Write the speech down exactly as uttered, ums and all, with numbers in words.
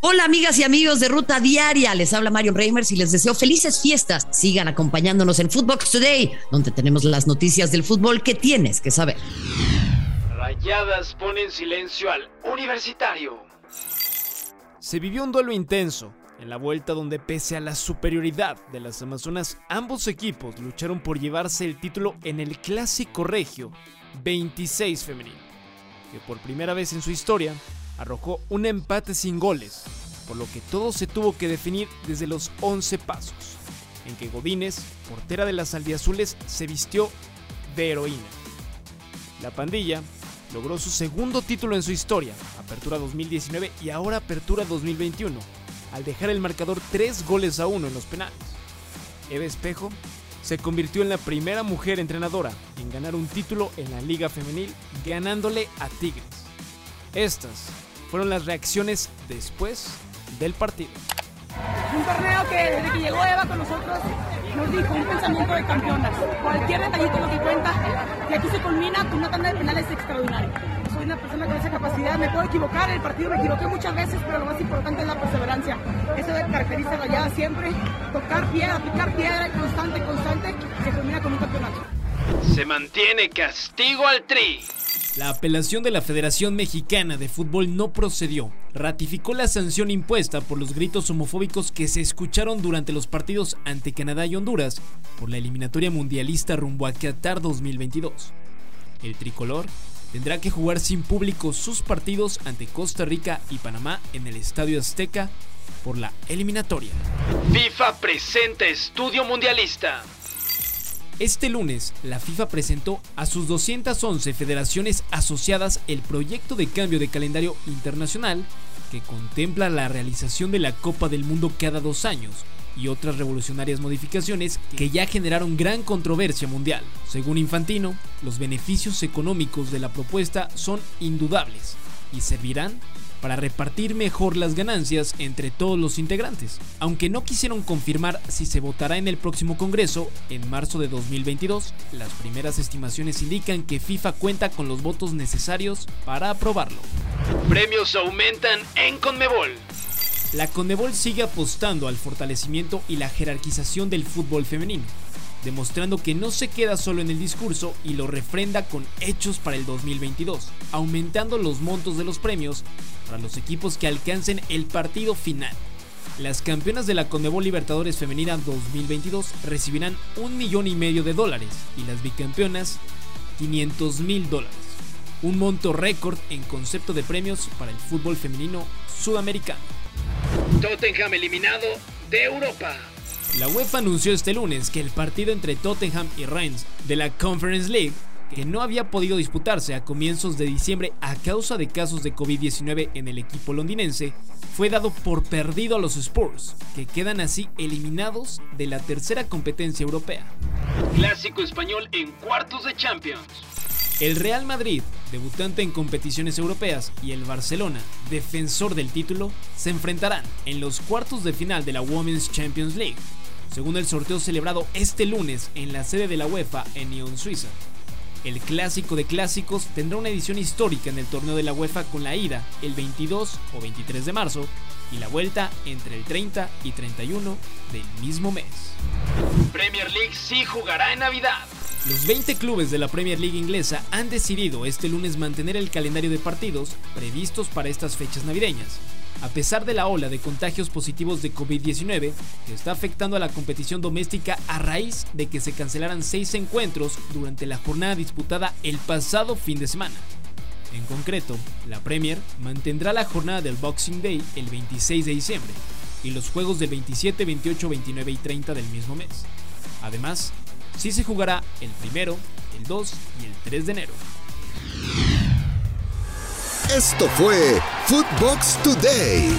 Hola amigas y amigos de Ruta Diaria, les habla Marion Reimers y les deseo felices fiestas. Sigan acompañándonos en futvox Today, donde tenemos las noticias del fútbol que tienes que saber. Rayadas pone en silencio al Universitario. Se vivió un duelo intenso en la vuelta donde, pese a la superioridad de las Amazonas, ambos equipos lucharon por llevarse el título en el Clásico Regio veintiséis femenil, que por primera vez en su historia arrojó un empate sin goles, por lo que todo se tuvo que definir desde los once pasos, en que Godínez, portera de las Albiazules, se vistió de heroína. La pandilla logró su segundo título en su historia, Apertura dos mil diecinueve y ahora Apertura dos mil veintiuno, al dejar el marcador tres goles a uno en los penales. Eva Espejo se convirtió en la primera mujer entrenadora en ganar un título en la Liga Femenil, ganándole a Tigres. Estas fueron las reacciones después del partido. Un torneo que desde que llegó Eva con nosotros nos dijo un pensamiento de campeonas. Cualquier detallito lo que cuenta, y aquí se culmina con una tanda de penales extraordinaria. Soy una persona con esa capacidad, me puedo equivocar, el partido me equivoqué muchas veces, pero lo más importante es la perseverancia. Eso caracteriza a Rayadas siempre, tocar piedra, picar piedra, constante, constante, se culmina con un campeonato. Se mantiene castigo al Tri. La apelación de la Federación Mexicana de Fútbol no procedió. Ratificó la sanción impuesta por los gritos homofóbicos que se escucharon durante los partidos ante Canadá y Honduras por la eliminatoria mundialista rumbo a Qatar dos mil veintidós. El tricolor tendrá que jugar sin público sus partidos ante Costa Rica y Panamá en el Estadio Azteca por la eliminatoria. FIFA presenta estudio mundialista. Este lunes, la FIFA presentó a sus doscientas once federaciones asociadas el proyecto de cambio de calendario internacional que contempla la realización de la Copa del Mundo cada dos años y otras revolucionarias modificaciones que ya generaron gran controversia mundial. Según Infantino, los beneficios económicos de la propuesta son indudables y servirán para repartir mejor las ganancias entre todos los integrantes, aunque no quisieron confirmar si se votará en el próximo Congreso en marzo de dos mil veintidós. Las primeras estimaciones indican que FIFA cuenta con los votos necesarios para aprobarlo. Premios aumentan en CONMEBOL. La CONMEBOL sigue apostando al fortalecimiento y la jerarquización del fútbol femenino, demostrando que no se queda solo en el discurso y lo refrenda con hechos para el dos mil veintidós, aumentando los montos de los premios para los equipos que alcancen el partido final. Las campeonas de la CONMEBOL Libertadores Femenina dos mil veintidós recibirán un millón y medio de dólares y las bicampeonas quinientos mil dólares, un monto récord en concepto de premios para el fútbol femenino sudamericano. Tottenham eliminado de Europa. La UEFA anunció este lunes que el partido entre Tottenham y Rennes de la Conference League, que no había podido disputarse a comienzos de diciembre a causa de casos de COVID diecinueve en el equipo londinense, fue dado por perdido a los Spurs, que quedan así eliminados de la tercera competencia europea. Clásico español en cuartos de Champions. El Real Madrid, debutante en competiciones europeas, y el Barcelona, defensor del título, se enfrentarán en los cuartos de final de la Women's Champions League, según el sorteo celebrado este lunes en la sede de la UEFA en Neon Suiza. El clásico de clásicos tendrá una edición histórica en el torneo de la UEFA, con la ida el veintidós o veintitrés de marzo y la vuelta entre el treinta y treinta y uno del mismo mes. Premier League sí jugará en Navidad. Los veinte clubes de la Premier League inglesa han decidido este lunes mantener el calendario de partidos previstos para estas fechas navideñas, a pesar de la ola de contagios positivos de COVID diecinueve que está afectando a la competición doméstica a raíz de que se cancelaran seis encuentros durante la jornada disputada el pasado fin de semana. En concreto, la Premier mantendrá la jornada del Boxing Day el veintiséis de diciembre y los juegos del veintisiete, veintiocho, veintinueve y treinta del mismo mes. Además, sí se jugará el primero, el dos y el tres de enero. Esto fue futvox Today.